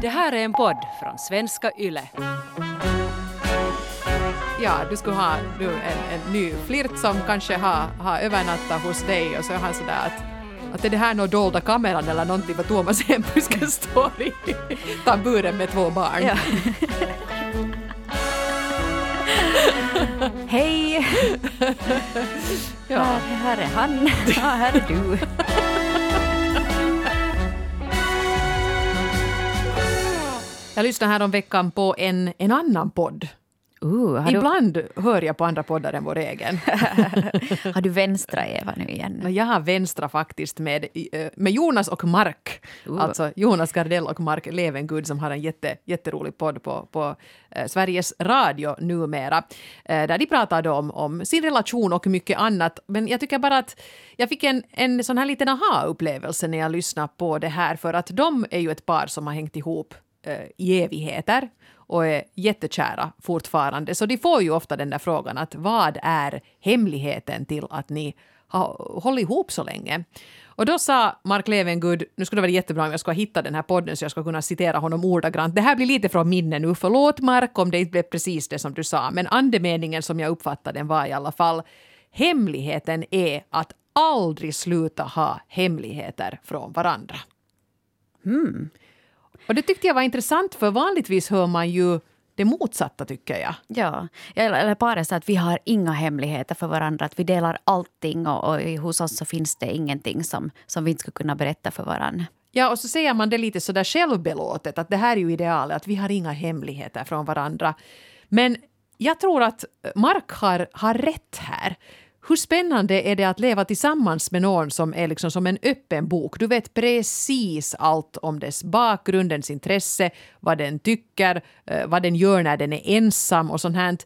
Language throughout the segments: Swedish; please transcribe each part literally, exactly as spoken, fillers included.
Det här är en podd från Svenska Yle. Ja, du skulle ha du, en, en ny flirt som kanske har, har övernattat hos dig och så är han sådär att att är det här någon dolda kameran eller någonting vad Thomas Hempus ska stå i tamburen med två barn. Ja. Hej! Ja. Här, här är han, här är du. Jag lyssnar här om veckan på en, en annan podd. Uh, har Ibland du... hör jag på andra poddar än vår egen. Har du vänstra Eva nu igen? Jag har vänstra faktiskt med, med Jonas och Mark. Uh. Alltså Jonas Gardell och Mark Levengood som har en jätte, jätterolig podd på, på eh, Sveriges Radio numera. Eh, där de pratade om, om sin relation och mycket annat. Men jag tycker bara att jag fick en, en sån här liten aha-upplevelse när jag lyssnade på det här. För att de är ju ett par som har hängt ihop eh, i evigheter. Och är jättekära fortfarande. Så de får ju ofta den där frågan att vad är hemligheten till att ni har hållit ihop så länge? Och då sa Mark Levengood, nu skulle det vara jättebra om jag ska hitta den här podden så jag ska kunna citera honom ordagrant. Det här blir lite från minne nu, förlåt Mark om det inte blev precis det som du sa. Men andemeningen som jag uppfattade den var i alla fall, hemligheten är att aldrig sluta ha hemligheter från varandra. Hmm. Och det tyckte jag var intressant för vanligtvis hör man ju det motsatta tycker jag. Ja, eller bara så att vi har inga hemligheter för varandra. Att vi delar allting och, och hos oss så finns det ingenting som, som vi inte skulle kunna berätta för varandra. Ja, och så säger man det lite sådär självbelåtet att det här är ju idealet. Att vi har inga hemligheter från varandra. Men jag tror att Mark har, har rätt här. Hur spännande är det att leva tillsammans med någon som är liksom som en öppen bok? Du vet precis allt om dess bakgrund, dess intresse, vad den tycker, vad den gör när den är ensam och sånt här.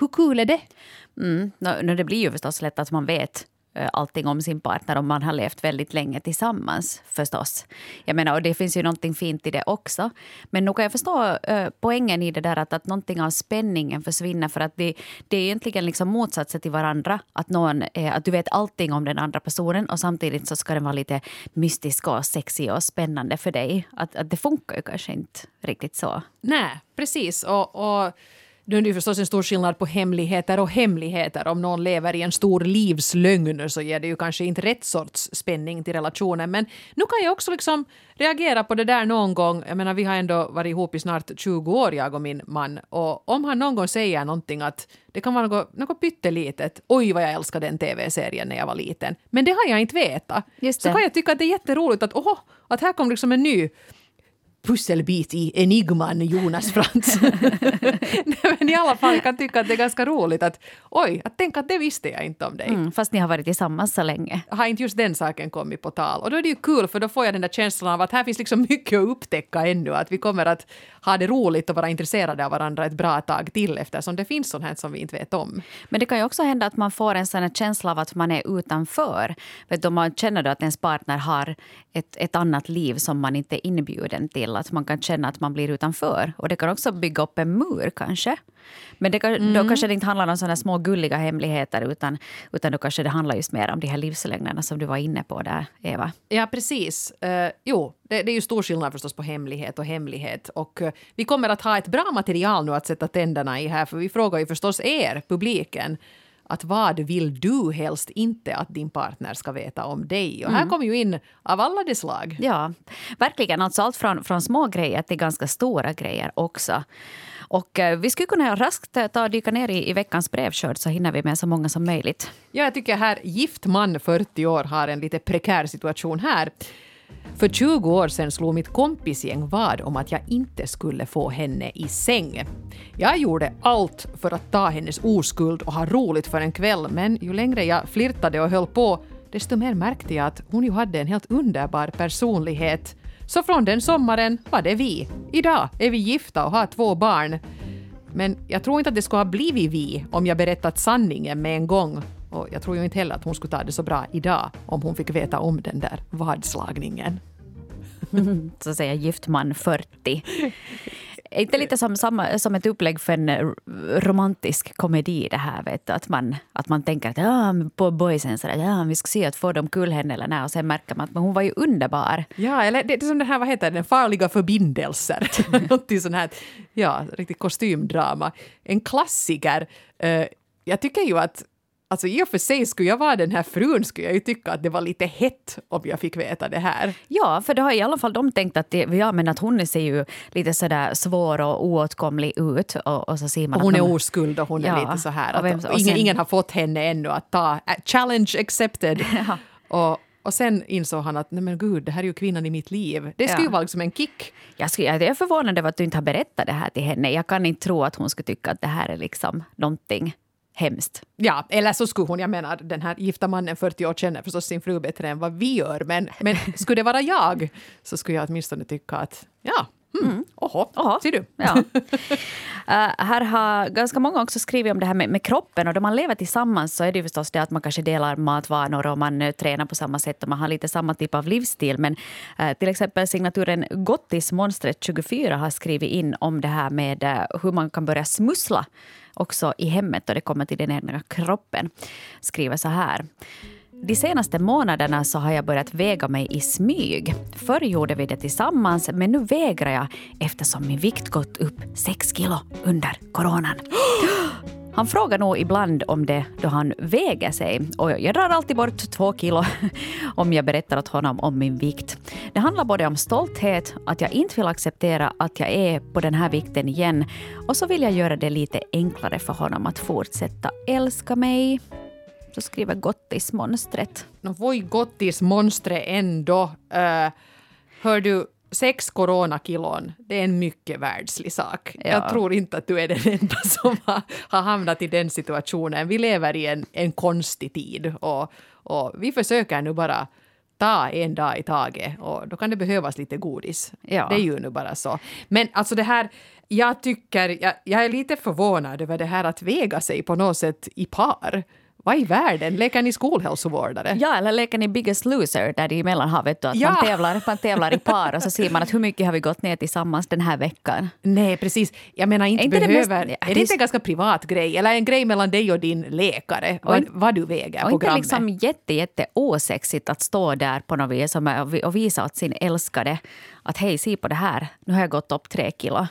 Hur kul är det? Mm, no, det blir ju förstås lätt att man vet allting om sin partner om man har levt väldigt länge tillsammans förstås. Jag menar, och det finns ju någonting fint i det också. Men nog kan jag förstå eh, poängen i det där att, att någonting av spänningen försvinner för att det, det är egentligen liksom motsatsen till varandra. Att, någon, eh, att du vet allting om den andra personen och samtidigt så ska den vara lite mystisk och sexig och spännande för dig. Att, att det funkar ju kanske inte riktigt så. Nej, precis. Och... och... Nu är det förstås en stor skillnad på hemligheter och hemligheter. Om någon lever i en stor livslögn så ger det ju kanske inte rätt sorts spänning till relationen. Men nu kan jag också liksom reagera på det där någon gång. Jag menar, vi har ändå varit ihop i snart tjugo år, jag och min man. Och om han någon gång säger någonting att det kan vara något, något pyttelitet. Oj vad jag älskade den tv-serien när jag var liten. Men det har jag inte vetat. Så kan jag tycka att det är jätteroligt att, oho, att här kom liksom en ny... pusselbit i enigman Jonas Frantz. Nej, men i alla fall kan tycka att det är ganska roligt att oj, att tänka att det visste jag inte om dig. Mm, fast ni har varit tillsammans så länge. Har inte just den saken kommit på tal. Och då är det ju kul för då får jag den där känslan av att här finns liksom mycket att upptäcka ännu. Att vi kommer att ha det roligt och vara intresserade av varandra ett bra tag till eftersom det finns sånt här som vi inte vet om. Men det kan ju också hända att man får en sån här känsla av att man är utanför. Vet du, man känner då att ens partner har ett, ett annat liv som man inte är inbjuden till. Att man kan känna att man blir utanför. Och det kan också bygga upp en mur kanske. Men det kan, mm. då kanske det inte handlar om sådana små gulliga hemligheter. Utan, utan då kanske det handlar just mer om de här livslögnerna som du var inne på där, Eva. Ja, precis. Uh, jo, det, det är ju stor skillnad förstås på hemlighet och hemlighet. Och uh, vi kommer att ha ett bra material nu att sätta tänderna i här. För vi frågar ju förstås er, publiken. Att vad vill du helst inte att din partner ska veta om dig? Och här mm. kommer ju in av alla de slag. Ja, verkligen. Alltså allt från, från små grejer till ganska stora grejer också. Och eh, vi skulle kunna raskt ta och dyka ner i, i veckans brevskörd så hinner vi med så många som möjligt. Ja, jag tycker här gift man fyrtio år har en lite prekär situation här. För tjugo år sedan slog mitt kompisgäng vad om att jag inte skulle få henne i säng. Jag gjorde allt för att ta hennes oskuld och ha roligt för en kväll. Men ju längre jag flirtade och höll på, desto mer märkte jag att hon ju hade en helt underbar personlighet. Så från den sommaren var det vi. Idag är vi gifta och har två barn. Men jag tror inte att det skulle ha blivit vi om jag berättat sanningen med en gång. Och jag tror ju inte heller att hon skulle ta det så bra idag om hon fick veta om den där vadslagningen. Så säger gift man fyrtio. Är inte lite som, som ett upplägg för en romantisk komedi det här, vet du? Att man, att man tänker att ja, på boysen sådär, ja, vi ska se att få dem kul henne eller nä. Och sen märker man att men hon var ju underbar. Ja, eller det, det är som den här, vad heter den, farliga förbindelser. Någonting sån här, ja, riktigt kostymdrama. En klassiker. Uh, jag tycker ju att alltså i och för sig skulle jag vara den här frun skulle jag ju tycka att det var lite hett om jag fick veta det här. Ja, för det har i alla fall de tänkt att, det, ja, men att hon ser ju lite sådär svår och oåtkomlig ut. Och, och så ser man och hon att de, är oskuld och hon ja, är lite så här. Att, och vem, och sen, ingen, ingen har fått henne ännu att ta challenge accepted. Ja. Och, och sen insåg han att nej men gud, det här är ju kvinnan i mitt liv. Det skulle ja. ju vara liksom en kick. Jag, skulle, jag är förvånad över att du inte har berättat det här till henne. Jag kan inte tro att hon skulle tycka att det här är liksom någonting hemskt. Ja, eller så skulle hon, jag menar, den här gifta mannen fyrtio år känner förstås sin fru bättre än vad vi gör. Men, men skulle det vara jag så skulle jag åtminstone tycka att, ja, mm, mm. oho, oho, ser du. Ja. uh, här har ganska många också skrivit om det här med, med kroppen. Och då man lever tillsammans så är det ju förstås det att man kanske delar matvanor och man uh, tränar på samma sätt och man har lite samma typ av livsstil. Men uh, till exempel signaturen Gottis Monster tjugofyra har skrivit in om det här med uh, hur man kan börja smussla också i hemmet och det kommer till den egna kroppen. Skriver så här. De senaste månaderna så har jag börjat väga mig i smyg. Förr gjorde vi det tillsammans men nu vägrar jag eftersom min vikt gått upp sex kilo under coronan. Han frågar nog ibland om det då han väger sig. Och jag drar alltid bort två kilo om jag berättar åt honom om min vikt. Det handlar både om stolthet, att jag inte vill acceptera att jag är på den här vikten igen. Och så vill jag göra det lite enklare för honom att fortsätta älska mig. Så skriver Gottis Monstret. Nå, voi Gottis Monstret ändå. Uh, hör du... Sex coronakilon, det är en mycket världslig sak. Ja. Jag tror inte att du är den enda som har, har hamnat i den situationen. Vi lever i en, en konstig tid och, och vi försöker nu bara ta en dag i taget och då kan det behövas lite godis. Ja. Det är ju nu bara så. Men alltså det här, jag tycker, jag, jag är lite förvånad över det här att väga sig på något sätt i par. Vad i världen? Lekar ni skolhälsovårdare? Ja, eller lekar ni Biggest Loser där i Mellanhavet då? Att ja. man, tävlar, man tävlar i par och så ser man att hur mycket har vi gått ner tillsammans den här veckan? Nej, precis. Jag menar inte, inte behöver... Det mest, är det inte en ganska privat grej? Eller en grej mellan dig och din lekare? Och, vad, vad du väger på programmet? Och inte liksom jätte, jätte osexigt att stå där på något vis och visa åt sin älskade att hej, se på det här. Nu har jag gått upp tre kilo.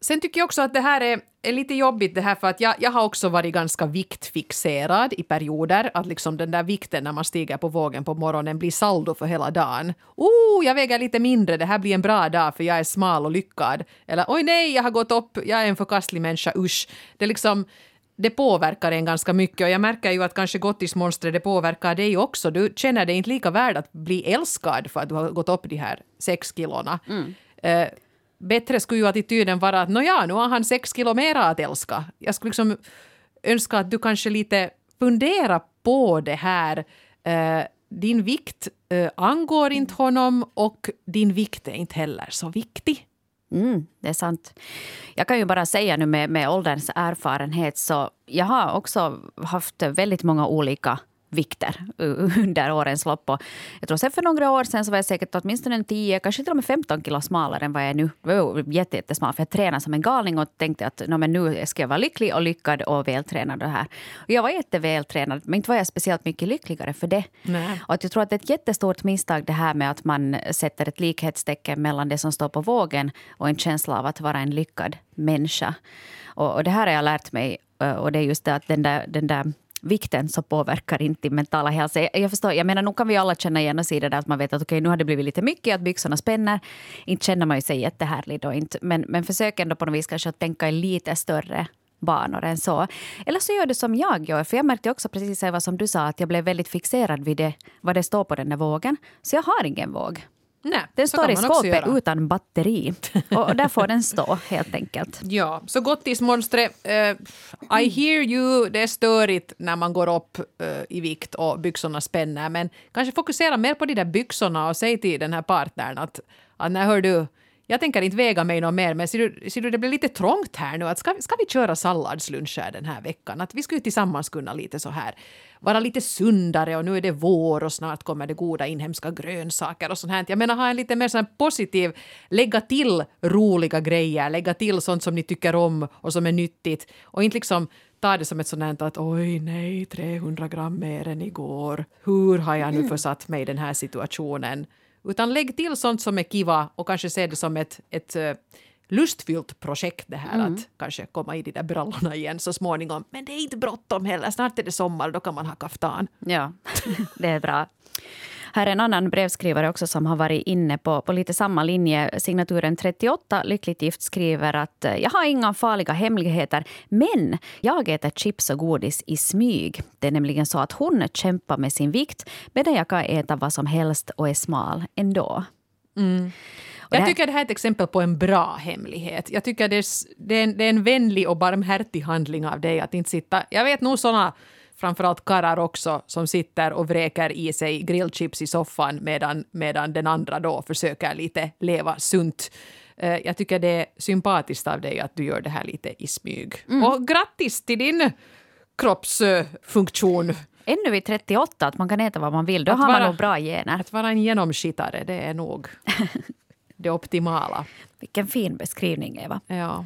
Sen tycker jag också att det här är, är lite jobbigt det här för att jag, jag har också varit ganska viktfixerad i perioder. Att liksom den där vikten när man stiger på vågen på morgonen blir saldo för hela dagen. Oh, jag väger lite mindre, det här blir en bra dag för jag är smal och lyckad. Eller oj nej, jag har gått upp, jag är en förkastlig människa, usch. Det liksom... Det påverkar en ganska mycket och jag märker ju att kanske Gottismonstret det påverkar dig också. Du känner dig inte lika värd att bli älskad för att du har gått upp de här sex kilorna. Mm. Uh, Bättre skulle ju attityden vara att nåja, nu har han sex kilo mer att älska. Jag skulle liksom önska att du kanske lite funderar på det här. Eh, din vikt eh, angår inte honom och din vikt är inte heller så viktig. Mm, det är sant. Jag kan ju bara säga nu med, med ålderns erfarenhet så jag har också haft väldigt många olika vikter under årens lopp. Och jag tror sen för några år sedan så var jag säkert åtminstone tio, kanske till och med femton kilo smalare än vad jag är nu. Jag var jättesmal för jag tränade som en galning och tänkte att no, men nu ska jag vara lycklig och lyckad och vältränad och här. Och jag var jättevältränad men inte var jag speciellt mycket lyckligare för det. Nej. Och att jag tror att det är ett jättestort misstag det här med att man sätter ett likhetstecken mellan det som står på vågen och en känsla av att vara en lyckad människa. Och, och det här har jag lärt mig och det är just det att den där, den där vikten så påverkar inte mentala hälsa. Jag, jag förstår, jag menar nog kan vi alla känna igen oss i det där att man vet att okej, nu har det blivit lite mycket att byxorna spänner. Inte känner man ju sig jättehärlig då inte. Men, men försök ändå på något vis kanske att tänka i lite större banor än så. Eller så gör det som jag gör. För jag märkte också precis vad som du sa att jag blev väldigt fixerad vid det, vad det står på den där vågen. Så jag har ingen våg. Nej, den står i skåpet utan batteri. Och där får den stå helt enkelt. Ja, så Gottismonstret. Uh, I hear you. Det är störigt när man går upp uh, i vikt och byxorna spänner. Men kanske fokusera mer på de där byxorna och säg till den här partnern att, att när hör du, Jag tänker inte väga mig någon mer, men ser du, ser du det blir lite trångt här nu. Att ska, ska vi köra salladslunch här den här veckan? Att vi skulle tillsammans kunna lite så här, vara lite sundare och nu är det vår och snart kommer det goda inhemska grönsaker och sånt här. Jag menar, ha en lite mer sån positiv, lägga till roliga grejer, lägga till sånt som ni tycker om och som är nyttigt. Och inte liksom ta det som ett sånt här att oj nej, trehundra gram mer än igår. Hur har jag nu försatt mig i den här situationen? Utan lägg till sånt som är kiva och kanske se det som ett, ett uh, lustfyllt projekt det här. Mm. Att kanske komma i de där brallorna igen så småningom. Men det är inte bråttom heller. Snart är det sommar, då kan man ha kaftan. Ja, det är bra. Här är en annan brevskrivare också som har varit inne på, på lite samma linje. Signaturen trettioåtta lyckligt gift skriver att jag har inga farliga hemligheter, men jag äter chips och godis i smyg. Det är nämligen så att hon kämpar med sin vikt, medan jag kan äta vad som helst och är smal ändå. Mm. Jag här... tycker det här är ett exempel på en bra hemlighet. Jag tycker det är, det är, en, det är en vänlig och barmhärtig handling av dig att inte sitta... Jag vet nog såna... Framförallt karrar också som sitter och vräker i sig grillchips i soffan medan, medan den andra då försöker lite leva sunt. Uh, jag tycker det är sympatiskt av dig att du gör det här lite i smyg. Mm. Och grattis till din kroppsfunktion. Uh, Ännu vid trettioåtta att man kan äta vad man vill. Då att har vara, man nog bra gener. Att vara en genomskittare, det är nog det optimala. Vilken fin beskrivning, Eva. Ja.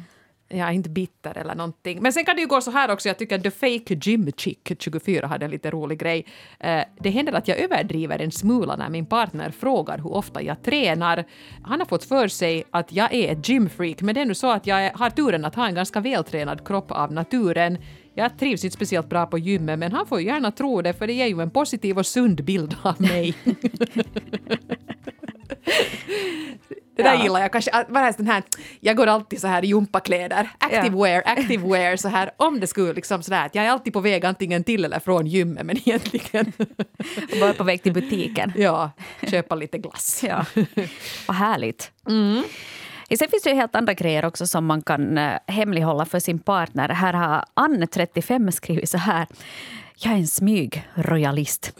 Jag är inte bitter eller någonting. Men sen kan det ju gå så här också. Jag tycker The Fake Gym Chick tjugofyra hade en lite rolig grej. Eh, det händer att jag överdriver en smula när min partner frågar hur ofta jag tränar. Han har fått för sig att jag är ett gymfreak. Men det är nu så att jag har turen att ha en ganska vältränad kropp av naturen. Jag trivs inte speciellt bra på gymmet, men han får gärna tro det. För det ger ju en positiv och sund bild av mig. Det där ja. Gillar jag kanske. Vad är den här? Jag går alltid så här i jumpakläder. Active ja. wear, active wear. Så här, om det skulle liksom sådär. Jag är alltid på väg antingen till eller från gymmet. Men egentligen. Och bara på väg till butiken. Ja, köpa lite glass. Ja. Vad härligt. Mm. Sen finns det helt andra grejer också som man kan hemlighålla för sin partner. Här har Anne trettiofem skrivit så här. Jag är en smygrojalist.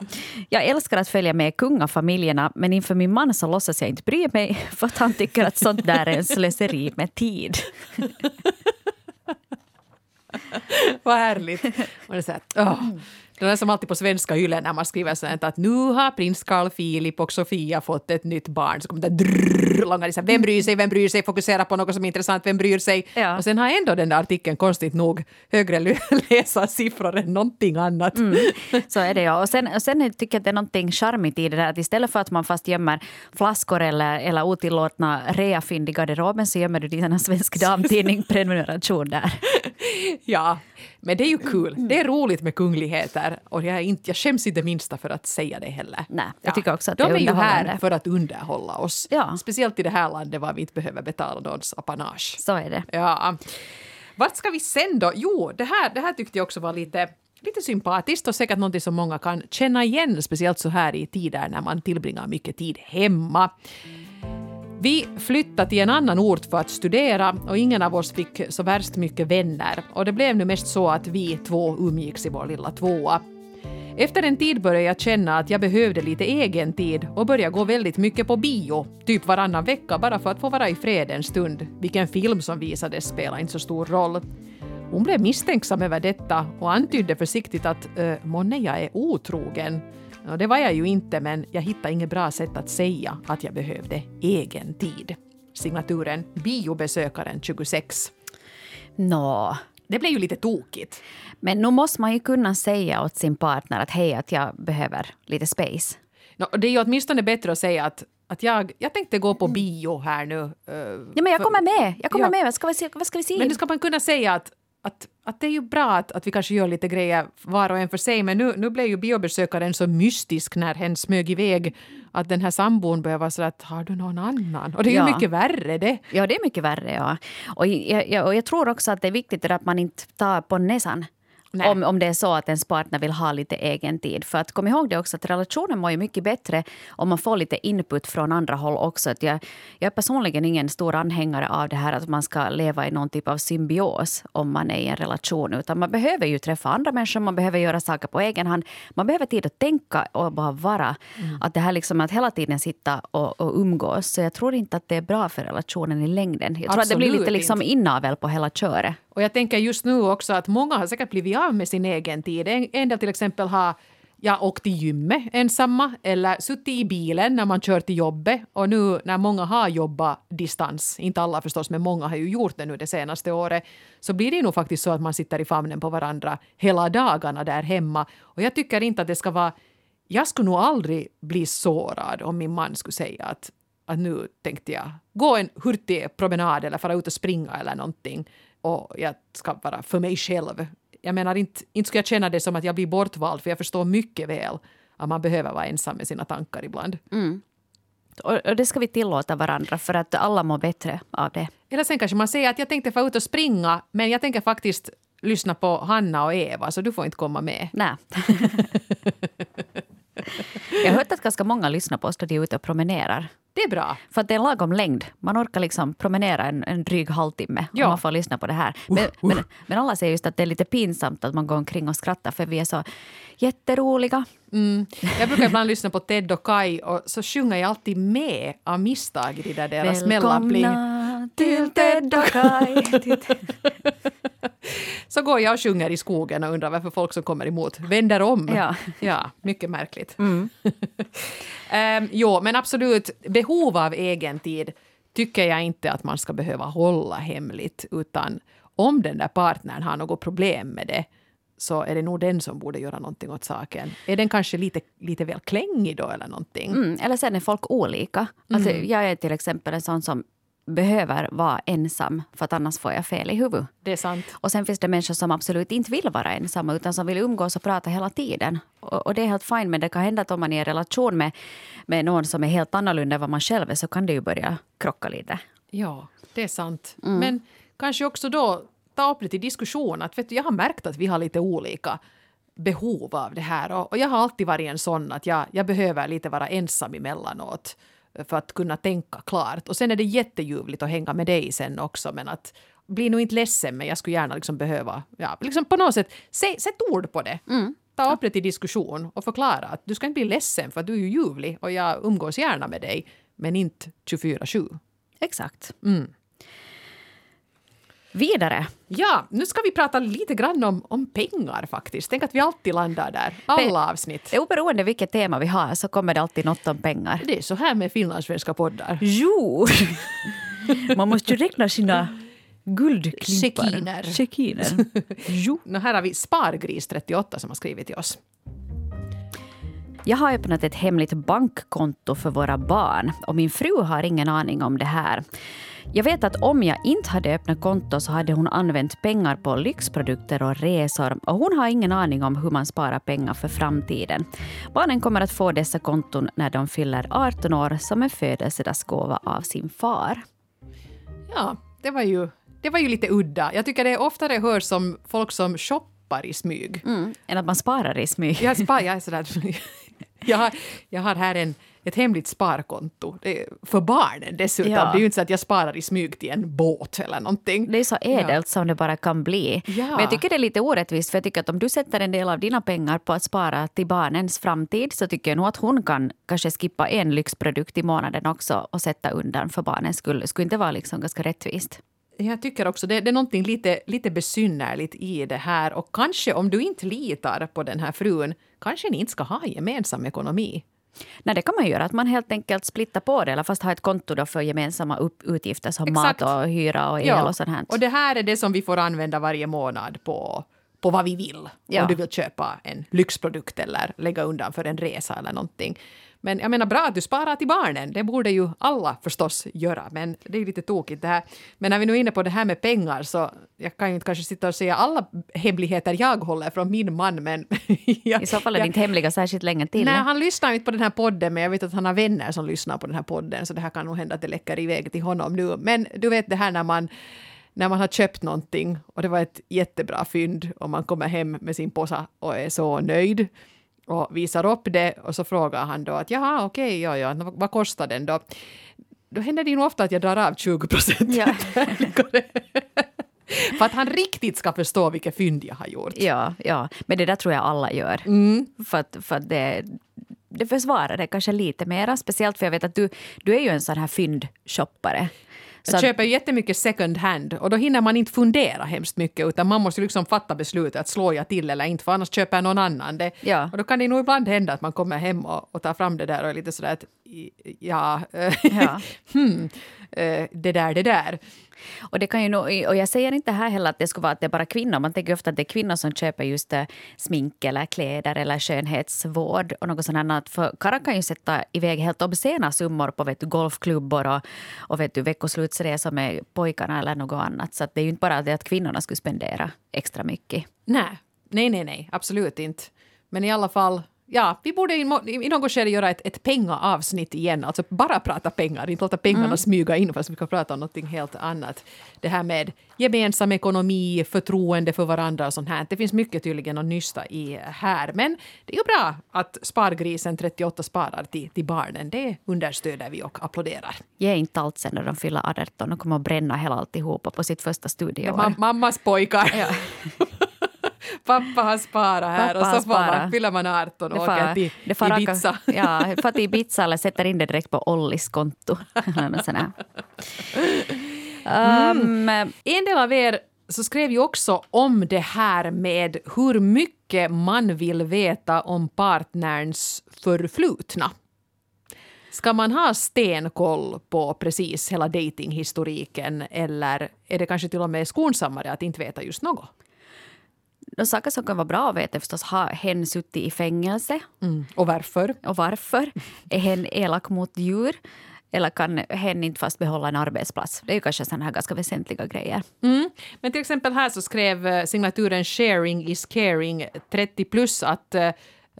Jag älskar att följa med kungafamiljerna, men inför min man så låtsas jag inte bry mig för att han tycker att sånt där är en slöseri med tid. Vad härligt. Och det är så här, åh. Det är som alltid på Svenska Yle när man skriver så här, att nu har prins Carl Philip och Sofia fått ett nytt barn. Så kommer det drrrr, långa listan. Vem bryr sig, vem bryr sig, fokusera på något som är intressant, vem bryr sig. Ja. Och sen har ändå den där artikeln konstigt nog högre läsarsiffror än någonting annat. Mm, så är det ja. Och sen, och sen tycker jag att det är någonting charmigt i det där. Att istället för att man fast gömmer flaskor eller, eller otillåtna reafynd i garderoben så gömmer du din svensk damtidning prenumeration där. Ja, men det är ju kul. Det är roligt med kungligheter. Och jag, är inte, jag skäms inte minsta för att säga det heller. Nej, jag tycker också att ja. Det är underhållande. De är ju här för att underhålla oss. Ja. Speciellt i det här landet var vi inte behöver betala någons apanage. Så är det. Ja. Vart ska vi sen då? Jo, det här, det här tyckte jag också var lite, lite sympatiskt och säkert någonting som många kan känna igen. Speciellt så här i tider när man tillbringar mycket tid hemma. Vi flyttade till en annan ort för att studera och ingen av oss fick så värst mycket vänner. Och det blev nu mest så att vi två umgicks i vår lilla tvåa. Efter en tid började jag känna att jag behövde lite egen tid och började gå väldigt mycket på bio. Typ varannan vecka bara för att få vara i fred en stund. Vilken film som visades spelar inte så stor roll. Hon blev misstänksam över detta och antydde försiktigt att äh, månne jag är otrogen. Och det var jag ju inte, men jag hittade inget bra sätt att säga att jag behövde egen tid. Signaturen Biobesökaren tjugosex. Nå, det blev ju lite tokigt. Men nu måste man ju kunna säga åt sin partner att hej, att jag behöver lite space. Nå, det är ju åtminstone bättre att säga att, att jag, jag tänkte gå på bio här nu. Uh, ja, men jag kommer med. Jag kommer ja. med. Vad ska vi se? Vad ska vi se? Men nu ska man kunna säga att Att, att det är ju bra att, att vi kanske gör lite grejer var och en för sig. Men nu, nu blev ju biobesökaren så mystisk när hen smög iväg att den här sambon började vara så att har du någon annan? Och det är ja. ju mycket värre det. Ja, det är mycket värre, ja. Och jag, jag, och jag tror också att det är viktigt att man inte tar på näsan Om, om det är så att ens partner vill ha lite egen tid. För att kom ihåg det också, att relationen mår ju mycket bättre om man får lite input från andra håll också. Att jag, jag är personligen ingen stor anhängare av det här att man ska leva i någon typ av symbios om man är i en relation. Utan man behöver ju träffa andra människor, man behöver göra saker på egen hand. Man behöver tid att tänka och bara vara. Mm. Att det här liksom att hela tiden sitta och, och umgås. Så jag tror inte att det är bra för relationen i längden. Jag tror Absolut att det blir lite liksom inavel på hela köret. Och jag tänker just nu också att många har säkert blivit av med sin egen tid. En, en del till exempel har ja, åkt till gymmet ensamma eller suttit i bilen när man kör till jobbet. Och nu när många har jobbat distans, inte alla förstås men många har ju gjort det nu det senaste året, så blir det nog faktiskt så att man sitter i famnen på varandra hela dagarna där hemma. Och jag tycker inte att det ska vara, jag skulle nog aldrig bli sårad om min man skulle säga att, att nu tänkte jag gå en hurtig promenad eller fara ut och springa eller någonting. Och jag ska vara för mig själv. Jag menar inte, inte ska jag känna det som att jag blir bortvald. För jag förstår mycket väl att man behöver vara ensam med sina tankar ibland. Mm. Och, och det ska vi tillåta varandra för att alla mår bättre av det. Eller sen kanske man säger att jag tänkte få ut och springa. Men jag tänker faktiskt lyssna på Hanna och Eva så du får inte komma med. Nej. Jag har hört att ganska många lyssnar på oss när de är ute och promenerar. Det är bra. För att det är en lagom längd. Man orkar liksom promenera en, en dryg halvtimme om man får lyssna på det här. Men, uh, uh. Men, men alla säger just att det är lite pinsamt att man går omkring och skrattar för vi är så jätteroliga. Mm. Jag brukar ibland lyssna på Ted och Kai och så sjunger jag alltid med av misstag i det där deras mellanpling. Välkomna till Ted och Kai. Så går jag och sjunger i skogen och undrar varför folk som kommer emot vänder om. Ja, ja mycket märkligt. Mm. um, jo, men absolut, behov av egen tid tycker jag inte att man ska behöva hålla hemligt. Utan om den där partnern har något problem med det så är det nog den som borde göra någonting åt saken. Är den kanske lite, lite väl klängig då eller någonting? Mm, eller sen är folk olika. Alltså, mm. Jag är till exempel en sån som behöver vara ensam för att annars får jag fel i huvudet. Det är sant. Och sen finns det människor som absolut inte vill vara ensamma utan som vill umgås och prata hela tiden. Och, och det är helt fint, men det kan hända att om man är i relation med, med någon som är helt annorlunda än vad man själv är så kan det ju börja krocka lite. Ja, det är sant. Mm. Men kanske också då ta upp lite diskussion att vet du, jag har märkt att vi har lite olika behov av det här och, och jag har alltid varit en sån att jag, jag behöver lite vara ensam emellanåt. För att kunna tänka klart. Och sen är det jätteljuvligt att hänga med dig sen också. Men att bli nog inte ledsen. Men jag skulle gärna liksom behöva. Ja, liksom på något sätt. Sätt ord på det. Mm. Ta upp det till diskussion. Och förklara att du ska inte bli ledsen. För att du är ju ljuvlig. Och jag umgås gärna med dig. Men inte tjugofyra sju. Exakt. Mm. Vidare. Ja, nu ska vi prata lite grann om, om pengar faktiskt. Tänk att vi alltid landar där. Alla avsnitt. Oberoende vilket tema vi har så kommer det alltid något om pengar. Det är så här med finlandssvenska poddar. Jo! Man måste ju räkna sina guldklimpar. Sekiner. Sekiner. Jo. Nu här har vi Spargris trettioåtta som har skrivit till oss. Jag har öppnat ett hemligt bankkonto för våra barn och min fru har ingen aning om det här. Jag vet att om jag inte hade öppnat konto så hade hon använt pengar på lyxprodukter och resor och hon har ingen aning om hur man sparar pengar för framtiden. Barnen kommer att få dessa konton när de fyller arton år som en födelsedagsgåva av sin far. Ja, det var ju, det var ju lite udda. Jag tycker det är oftare hörs om folk som shoppar i smyg. Mm, än att man sparar i smyg. Jag sparar, jag är sådär. Jag har, jag har här en, ett hemligt sparkonto för barnen dessutom. Ja. Det är ju inte så att jag sparar i smyg till en båt eller någonting. Det är så ädelt ja. Som det bara kan bli. Ja. Men jag tycker det är lite orättvist för jag tycker att om du sätter en del av dina pengar på att spara till barnens framtid så tycker jag nog att hon kan kanske skippa en lyxprodukt i månaden också och sätta undan för barnens skull. Det skulle inte vara liksom ganska rättvist. Jag tycker också det, det är någonting lite, lite besynnerligt i det här och kanske om du inte litar på den här frun kanske ni inte ska ha gemensam ekonomi. Nej, det kan man göra. Att man helt enkelt splittar på det. Eller fast ha ett konto då för gemensamma upp- utgifter som Exakt. Mat och hyra och el ja. Och sånt här. Och det här är det som vi får använda varje månad på, på vad vi vill. Ja. Om du vill köpa en lyxprodukt eller lägga undan för en resa eller någonting. Men jag menar bra att du sparar till barnen. Det borde ju alla förstås göra. Men det är lite tokigt det här. Men när vi nu är inne på det här med pengar så jag kan ju inte kanske sitta och säga alla hemligheter jag håller från min man. Men jag, I så fall är det jag, inte hemliga särskilt länge till. Nej, han lyssnar inte på den här podden. Men jag vet att han har vänner som lyssnar på den här podden. Så det här kan nog hända att det läcker iväg till honom nu. Men du vet det här när man när man har köpt någonting och det var ett jättebra fynd och man kommer hem med sin påsa och är så nöjd och visar upp det och så frågar han då att jaha okej, okay, ja, ja, vad kostar den då? Då händer det ju ofta att jag drar av tjugo procent. Ja. För att han riktigt ska förstå vilket fynd jag har gjort. Ja, ja. Men det där tror jag alla gör. Mm. För att, för att det, det försvarar det kanske lite mera. Speciellt för jag vet att du, du är ju en sån här fynd-shoppare. Så jag köper ju jättemycket second hand och då hinner man inte fundera hemskt mycket utan man måste liksom fatta beslutet att slå jag till eller inte för annars köper jag någon annan det. Ja. Och då kan det nog ibland hända att man kommer hem och, och tar fram det där och är lite sådär att ja, ja. hmm, det där, det där. Och, det kan ju nog, och jag säger inte här heller att det ska vara att det är bara kvinnor. Man tänker ofta att det är kvinnor som köper just smink eller kläder eller skönhetsvård och något sånt annat. För Karan kan ju sätta iväg helt obscena summor på vet du, golfklubbor och, och vet du, veckoslutsresor med pojkarna eller något annat. Så att det är ju inte bara det att kvinnorna skulle spendera extra mycket. Nej, nej, nej, nej. Absolut inte. Men i alla fall... Ja, vi borde i något skede göra ett, ett pengaavsnitt igen. Alltså bara prata pengar, inte låta pengarna mm. smyga in fast vi kan prata om något helt annat. Det här med gemensam ekonomi, förtroende för varandra och sånt här. Det finns mycket tydligen att nysta i här. Men det är ju bra att Spargrisen trettioåtta sparar till, till barnen. Det understöder vi och applåderar. Ge inte allt sen när de fyller arton och kommer att bränna hela alltihopa på sitt första studieår. Ma- mammas pojkar. Ja. Pappa har sparat här Pappa och så man, fyller man arton och det åker far, till Ibiza. Ja, far till Ibiza eller sätter in det direkt på Ollis konto. um, mm. En del av er så skrev ju också om det här med hur mycket man vill veta om partnerns förflutna. Ska man ha stenkoll på precis hela datinghistoriken eller är det kanske till och med skonsammare att inte veta just något? De saker som kan vara bra att veta förstås, har hen suttit i fängelse? Mm. Och varför? Och varför? Är hen elak mot djur? Eller kan hen inte fast behålla en arbetsplats? Det är ju kanske sådana här ganska väsentliga grejer. Mm. Men till exempel här så skrev signaturen Sharing is Caring trettio plus att,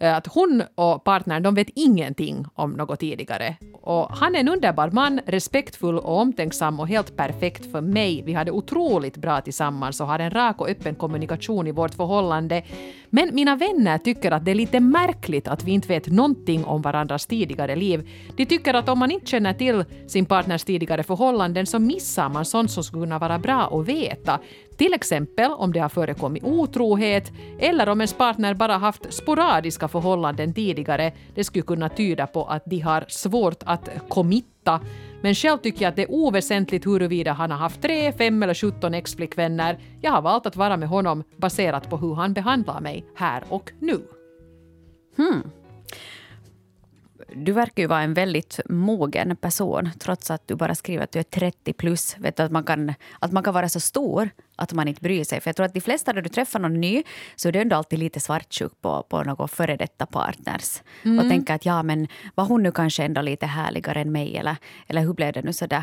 att hon och partnern, de vet ingenting om något tidigare. Och han är en underbar man, respektfull och omtänksam och helt perfekt för mig. Vi hade otroligt bra tillsammans och har en rak och öppen kommunikation i vårt förhållande. Men mina vänner tycker att det är lite märkligt att vi inte vet någonting om varandras tidigare liv. De tycker att om man inte känner till sin partners tidigare förhållanden så missar man sånt som skulle kunna vara bra att veta. Till exempel om det har förekommit otrohet eller om en partner bara haft sporadiska förhållanden tidigare. Det skulle kunna tyda på att de har svårt att committa. Men själv tycker jag att det är oväsentligt huruvida han har haft tre, fem eller sjutton ex-flickvänner. Jag har valt att vara med honom baserat på hur han behandlar mig här och nu. Hmm. Du verkar ju vara en väldigt mogen person trots att du bara skriver att du är trettio plus. Vet du, att, man kan, att man kan vara så stor att man inte bryr sig. För jag tror att de flesta när du träffar någon ny så är du ändå alltid lite svartsjuk på, på något före detta partners. Mm. Och tänker att ja men var hon nu kanske ändå lite härligare än mig eller, eller hur blev det nu sådär.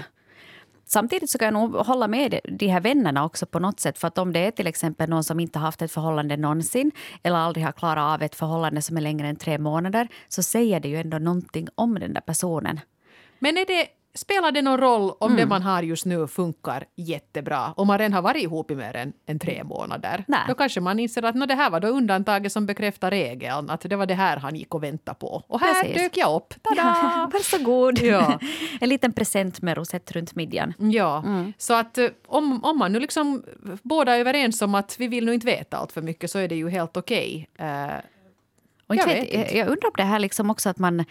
Samtidigt så kan jag nog hålla med de här vännerna också på något sätt. För att om det är till exempel någon som inte har haft ett förhållande någonsin eller aldrig har klarat av ett förhållande som är längre än tre månader så säger det ju ändå någonting om den där personen. Men är det, spelar det någon roll om mm. det man har just nu funkar jättebra? Om man redan har varit ihop i mer än, än tre månader. Nej. Då kanske man inser att nå, det här var då undantaget som bekräftar regeln. Att det var det här han gick och väntade på. Och här precis. Dök jag upp. Tada! Varsågod. Ja. En liten present med rosett runt midjan. Ja, mm. så att om, om man nu liksom båda är överens om att vi vill nog inte veta allt för mycket så är det ju helt okej. Okay. Uh, Och jag, vet, jag undrar om det här liksom också att man...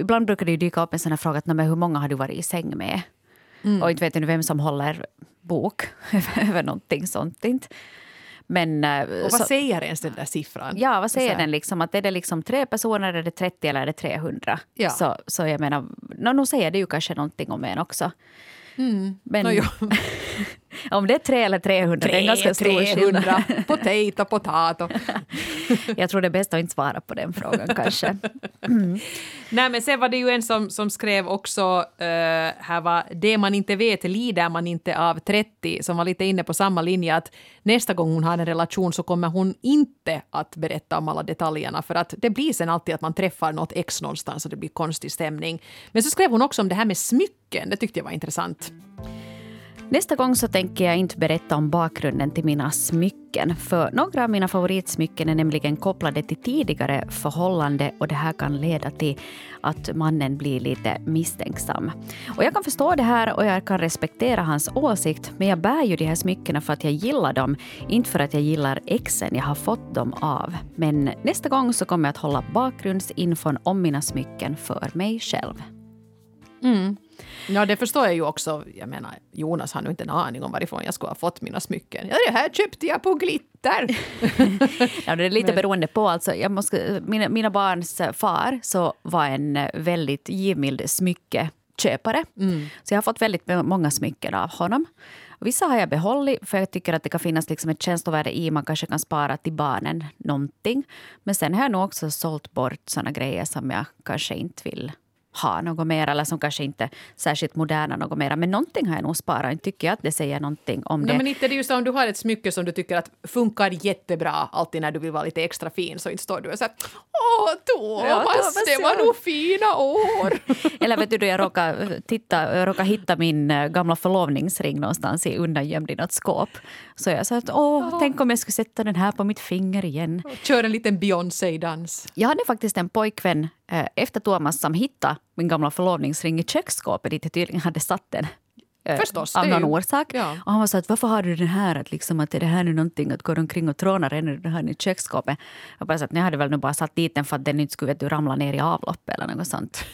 Ibland brukar det ju dyka upp en sån här fråga att men hur många har du varit i säng med? Mm. Och inte vet du vem som håller bok över någonting sånt, inte? Men, och vad så, säger ens den där siffran? Ja, vad säger den liksom? Att är det liksom tre personer, är det trettio eller är det trehundra? Ja. Så, så jag menar, no, nog säger det ju kanske någonting om en också. Mm. Men... No, om det är tre eller trehundra, det är ganska stor skillnad. Potato, potato. Jag tror det är bäst att inte svara på den frågan kanske. Mm. Nej, men sen var det ju en som, som skrev också uh, här var det man inte vet lider man inte av trettio som var lite inne på samma linje att nästa gång hon har en relation så kommer hon inte att berätta om alla detaljerna för att det blir sen alltid att man träffar något ex någonstans och det blir konstig stämning. Men så skrev hon också om det här med smycken. Det tyckte jag var intressant. Nästa gång så tänker jag inte berätta om bakgrunden till mina smycken, för några av mina favoritsmycken är nämligen kopplade till tidigare förhållande och det här kan leda till att mannen blir lite misstänksam. Och jag kan förstå det här och jag kan respektera hans åsikt, men jag bär ju de här smyckena för att jag gillar dem, inte för att jag gillar exen jag har fått dem av. Men nästa gång så kommer jag att hålla bakgrundsinfon om mina smycken för mig själv. Mm. Ja, det förstår jag ju också. Jag menar, Jonas har nog inte en aning om varifrån jag skulle ha fått mina smycken. Ja, det här köpte jag på glitter. Ja, det är lite Men. beroende på. Alltså, jag måste, mina, mina barns far så var en väldigt givmild smyckeköpare. Mm. Så jag har fått väldigt många smycken av honom. Vissa har jag behållit för jag tycker att det kan finnas liksom ett känslovärde i. Man kanske kan spara till barnen någonting. Men sen har jag nog också sålt bort såna grejer som jag kanske inte vill ha något mer, eller som kanske inte särskilt moderna något mer, men någonting har jag nog sparat. Jag tycker att det säger någonting om Nej, det. Men inte det är ju så om du har ett smycke som du tycker att funkar jättebra alltid när du vill vara lite extra fin, så inte står du och säger åh Thomas, ja, Thomas det var nog fina år. Eller vet du då, jag råkar, titta, jag råkar hitta min gamla förlovningsring någonstans i undangömd i något skåp. Så jag sa att åh, oh. tänk om jag skulle sätta den här på mitt finger igen. Kör en liten Beyoncé-dans. Jag hade faktiskt en pojkvän efter Thomas som hittade min gamla förlovningsring i köksskåpet dit jag tydligen hade satt den. Förstås, av någon ju, orsak. Ja. Och han var så att, varför har du den här? Att, liksom, att är det här nu någonting att gå omkring och tråna redan den här i köksskåpet? Jag bara sa att jag hade väl nu bara satt dit den för att den inte skulle du ramla ner i avloppet eller något sånt.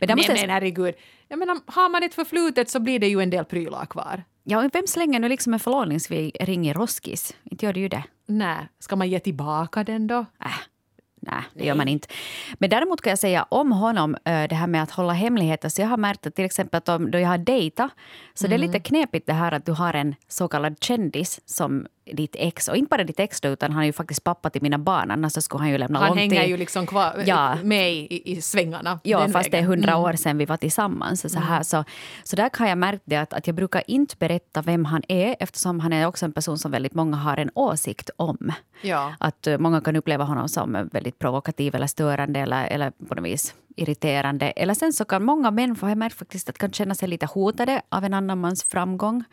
Men, måste Nej, jag... men herregud. Jag menar, har man ett förflutet så blir det ju en del prylar kvar. Ja, vem slänger nu liksom en förlovningsring i roskis? Inte gör det ju det. Nej, ska man ge tillbaka den då? Äh. Nej, det gör man inte. Men däremot kan jag säga om honom det här med att hålla hemligheter. Så jag har märkt att till exempel att om, då jag har dejtat så mm. det är lite knepigt det här att du har en så kallad kändis som ditt ex. Och inte bara ditt ex utan han är ju faktiskt pappa till mina barn. Annars så skulle han ju lämna han långt. Han hänger ju liksom kvar ja. med i, i svängarna. Ja, fast vägen. Det är hundra år sedan vi var tillsammans. Så, här. Mm. så, så där har jag märkt det att, att jag brukar inte berätta vem han är. Eftersom han är också en person som väldigt många har en åsikt om. Ja. Att många kan uppleva honom som väldigt provokativ eller störande eller, eller på något vis irriterande. Eller sen så kan många män, för jag har märkt faktiskt, att kan känna sig lite hotade av en annan mans framgång.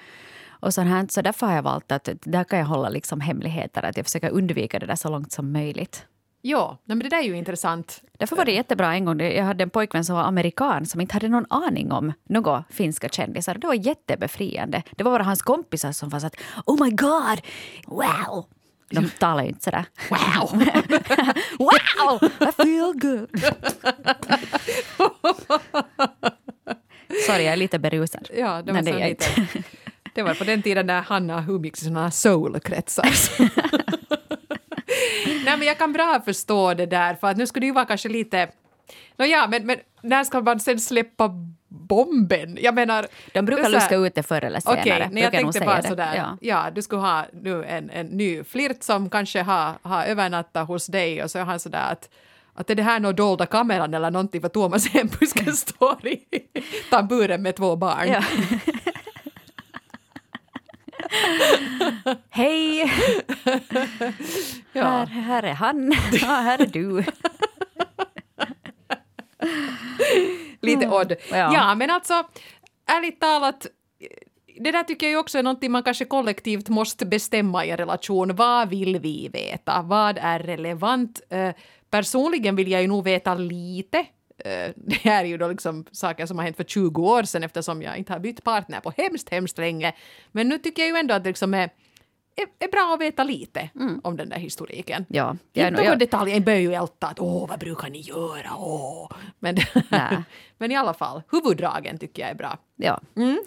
Och sånt här, så därför har jag valt att där kan jag hålla liksom hemligheter, att jag försöker undvika det där så långt som möjligt. Ja, men det där är ju intressant. Därför var det jättebra en gång. Jag hade en pojkvän som var amerikan som inte hade någon aning om några finska kändisar. Det var jättebefriande. Det var bara hans kompisar som var så att, oh my god, wow. De talar ju inte sådär. Wow! Wow! I feel good. Sorry, jag är lite berusad. Ja, det var så det lite. Det var på den tiden när Hanna Humix i sådana här soul-kretsar. Nej, men jag kan bra förstå det där. För att nu skulle det ju vara kanske lite... Nå ja, men, men när ska man sen släppa bomben? Jag menar... De brukar luska ut det förr eller senare. Okej, okay, när jag tänkte bara sådär. Ja. ja, du skulle ha nu en, en ny flirt som kanske har, har övernattat hos dig. Och så har han sådär att... Att är det här någon dolda kameran eller någonting för Thomas Hempus kan stå i tamburen med två barn. Ja. Hej! Ja. Här, här är han. Ja, här är du. Lite odd. Ja. ja, men alltså, ärligt talat, det där tycker jag också är någonting man kanske kollektivt måste bestämma i en relation. Vad vill vi veta? Vad är relevant? Personligen vill jag ju nog veta lite. Det här är ju då liksom saker som har hänt för tjugo år sedan eftersom jag inte har bytt partner på hemskt, hemskt länge. Men nu tycker jag ju ändå att det liksom är, är, är bra att veta lite mm. om den där historiken. Ja, jag inte några detaljer, jag börjar ju älta att åh, vad brukar ni göra? Åh. Men, men i alla fall, huvuddragen tycker jag är bra. Ja. Mm.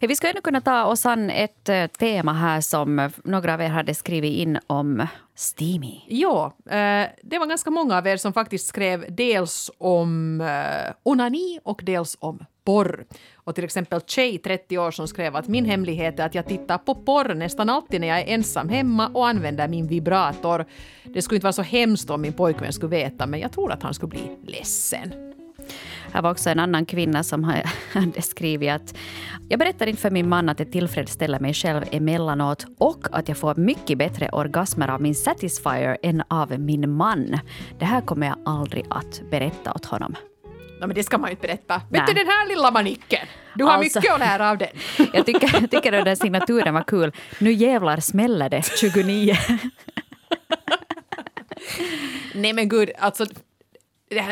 Hey, vi ska ändå kunna ta oss an ett uh, tema här som några av er hade skrivit in om steamy. Ja, uh, det var ganska många av er som faktiskt skrev dels om uh, onani och dels om porr. Och till exempel tjej trettio år som skrev att min hemlighet är att jag tittar på porr nästan alltid när jag är ensam hemma och använder min vibrator. Det skulle inte vara så hemskt om min pojkvän skulle veta, men jag tror att han skulle bli ledsen. Här var också en annan kvinna som hade skrivit att jag berättar inte för min man att jag tillfredsställer mig själv emellanåt och att jag får mycket bättre orgasmer av min satisfier än av min man. Det här kommer jag aldrig att berätta åt honom. No, men det ska man ju inte berätta. Nej. Vet du den här lilla manicken? Du har alltså mycket att lära av den. Jag tycker, jag tycker att den signaturen var kul. Nu jävlar smäller det. tjugonio. Nej men gud, alltså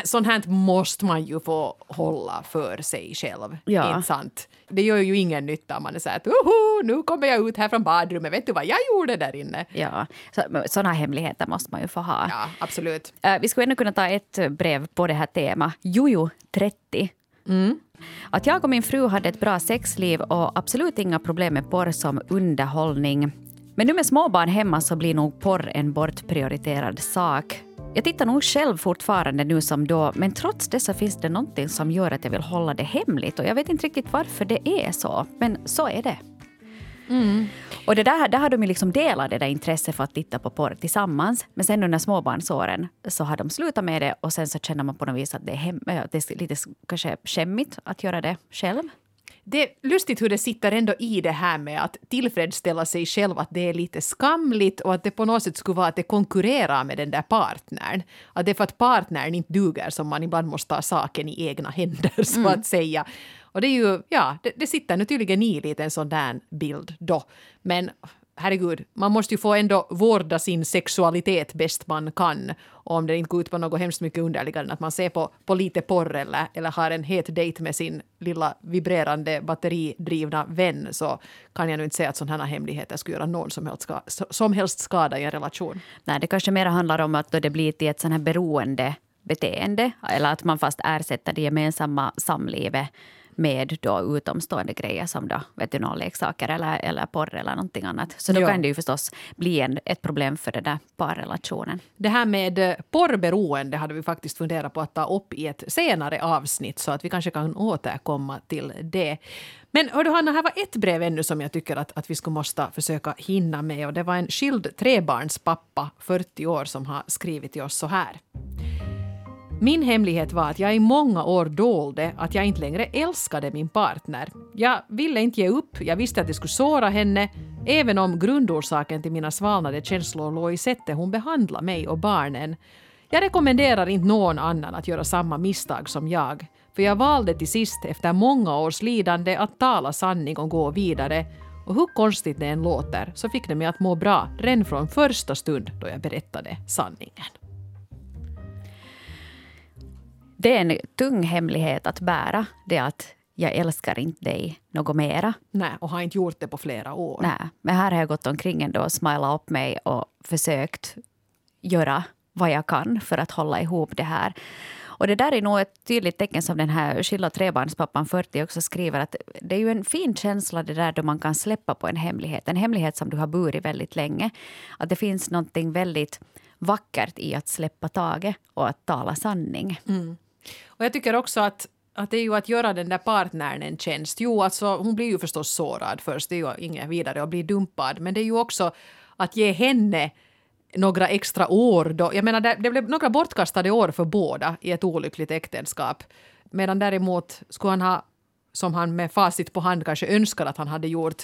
sånt här måste man ju få hålla för sig själv. Ja. Inte sant? Det gör ju ingen nytta om man är så här att uhu, nu kommer jag ut här från badrummet. Vet du vad jag gjorde där inne? Ja, så, sådana hemligheter måste man ju få ha. Ja, absolut. Uh, vi skulle ändå kunna ta ett brev på det här tema. Jojo trettio. Mm. Att jag och min fru hade ett bra sexliv och absolut inga problem med porr som underhållning. Men nu med småbarn hemma så blir nog porr en bortprioriterad sak. Jag tittar nog själv fortfarande nu som då, men trots det så finns det någonting som gör att jag vill hålla det hemligt. Och jag vet inte riktigt varför det är så, men så är det. Mm. Och det där, där har de ju liksom delat det där intresset för att titta på porr tillsammans. Men sen under småbarnsåren så har de slutat med det och sen så känner man på något vis att det är, hem, det är lite kanske skämmigt att göra det själv. Det är lustigt hur det sitter ändå i det här med att tillfredsställa sig själv att det är lite skamligt och att det på något sätt skulle vara att det konkurrerar med den där partnern. Att det är för att partnern inte duger som man ibland måste ta saken i egna händer så mm. att säga. Och det är ju, ja, det, det sitter nu tydligen i lite en sån där bild då. Men herregud, man måste ju få ändå vårda sin sexualitet bäst man kan. Och om det inte går ut på något hemskt mycket underligare än att man ser på, på lite porr eller, eller har en het dejt med sin lilla vibrerande batteridrivna vän, så kan jag nu inte säga att sådana här hemligheter skulle göra någon som helst, ska, som helst skada i en relation. Nej, det kanske mer handlar om att det blir till ett sådant här beroende beteende eller att man fast ersätter det gemensamma samlivet med då utomstående grejer som då, vet du, någon leksaker eller, eller porr eller någonting annat. Så då jo. kan det ju förstås bli en, ett problem för den där parrelationen. Det här med porrberoende hade vi faktiskt funderat på att ta upp i ett senare avsnitt så att vi kanske kan återkomma till det. Men hördu Hanna, här var ett brev ännu som jag tycker att, att vi skulle måste försöka hinna med. Och det var en skild trebarnspappa, fyrtio år, som har skrivit till oss så här. Min hemlighet var att jag i många år dolde att jag inte längre älskade min partner. Jag ville inte ge upp, jag visste att det skulle såra henne, även om grundorsaken till mina svalnade känslor låg i sättet hon behandlade mig och barnen. Jag rekommenderar inte någon annan att göra samma misstag som jag, för jag valde till sist efter många års lidande att tala sanning och gå vidare. Och hur konstigt det än låter så fick det mig att må bra redan från första stund då jag berättade sanningen. Det är en tung hemlighet att bära, det att jag älskar inte dig något mera. Nej, och har inte gjort det på flera år. Nej, men här har jag gått omkring ändå och smilat upp mig och försökt göra vad jag kan för att hålla ihop det här. Och det där är nog ett tydligt tecken som den här skilda trebarnspappan fyrtio också skriver, att det är ju en fin känsla det där då man kan släppa på en hemlighet. En hemlighet som du har burit väldigt länge. Att det finns någonting väldigt vackert i att släppa taget och att tala sanning. Mm. Och jag tycker också att, att det är ju att göra den där partnern en tjänst. Jo, alltså hon blir ju förstås sårad först, det är ju inget vidare att bli dumpad. Men det är ju också att ge henne några extra år då. Jag menar, det, det blev några bortkastade år för båda i ett olyckligt äktenskap. Medan däremot skulle han ha, som han med facit på hand kanske önskar att han hade gjort,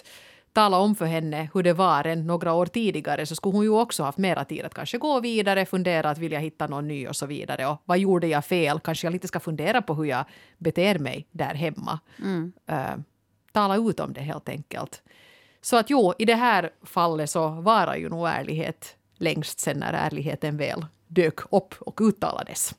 tala om för henne hur det var än några år tidigare, så skulle hon ju också haft mera tid att kanske gå vidare, fundera att vill jag hitta någon ny och så vidare. Och vad gjorde jag fel? Kanske jag lite ska fundera på hur jag beter mig där hemma. Mm. Uh, tala ut om det helt enkelt. Så att jo, i det här fallet så varar ju nog ärlighet längst sen när ärligheten väl dök upp och uttalades.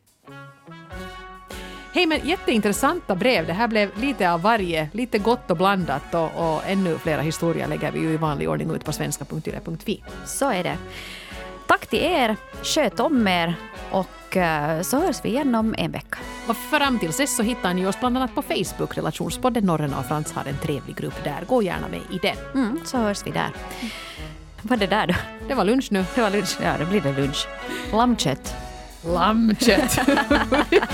Hej, men jätteintressanta brev. Det här blev lite av varje, lite gott och blandat. Och, och ännu flera historier lägger vi ju i vanlig ordning ut på svenska punkt y l e punkt f i. Så är det. Tack till er, sköt om er och uh, så hörs vi igen om en vecka. Och fram till dess så hittar ni oss bland annat på Facebook. Relationspodden Norren och Frans har en trevlig grupp där. Gå gärna med i den. Mm, så hörs vi där. Vad är det där då? Det var lunch nu. Det var lunch. Ja, det blir det lunch. Lammkött. Lammkött.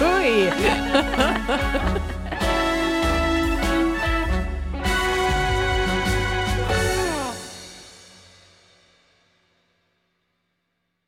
Oj.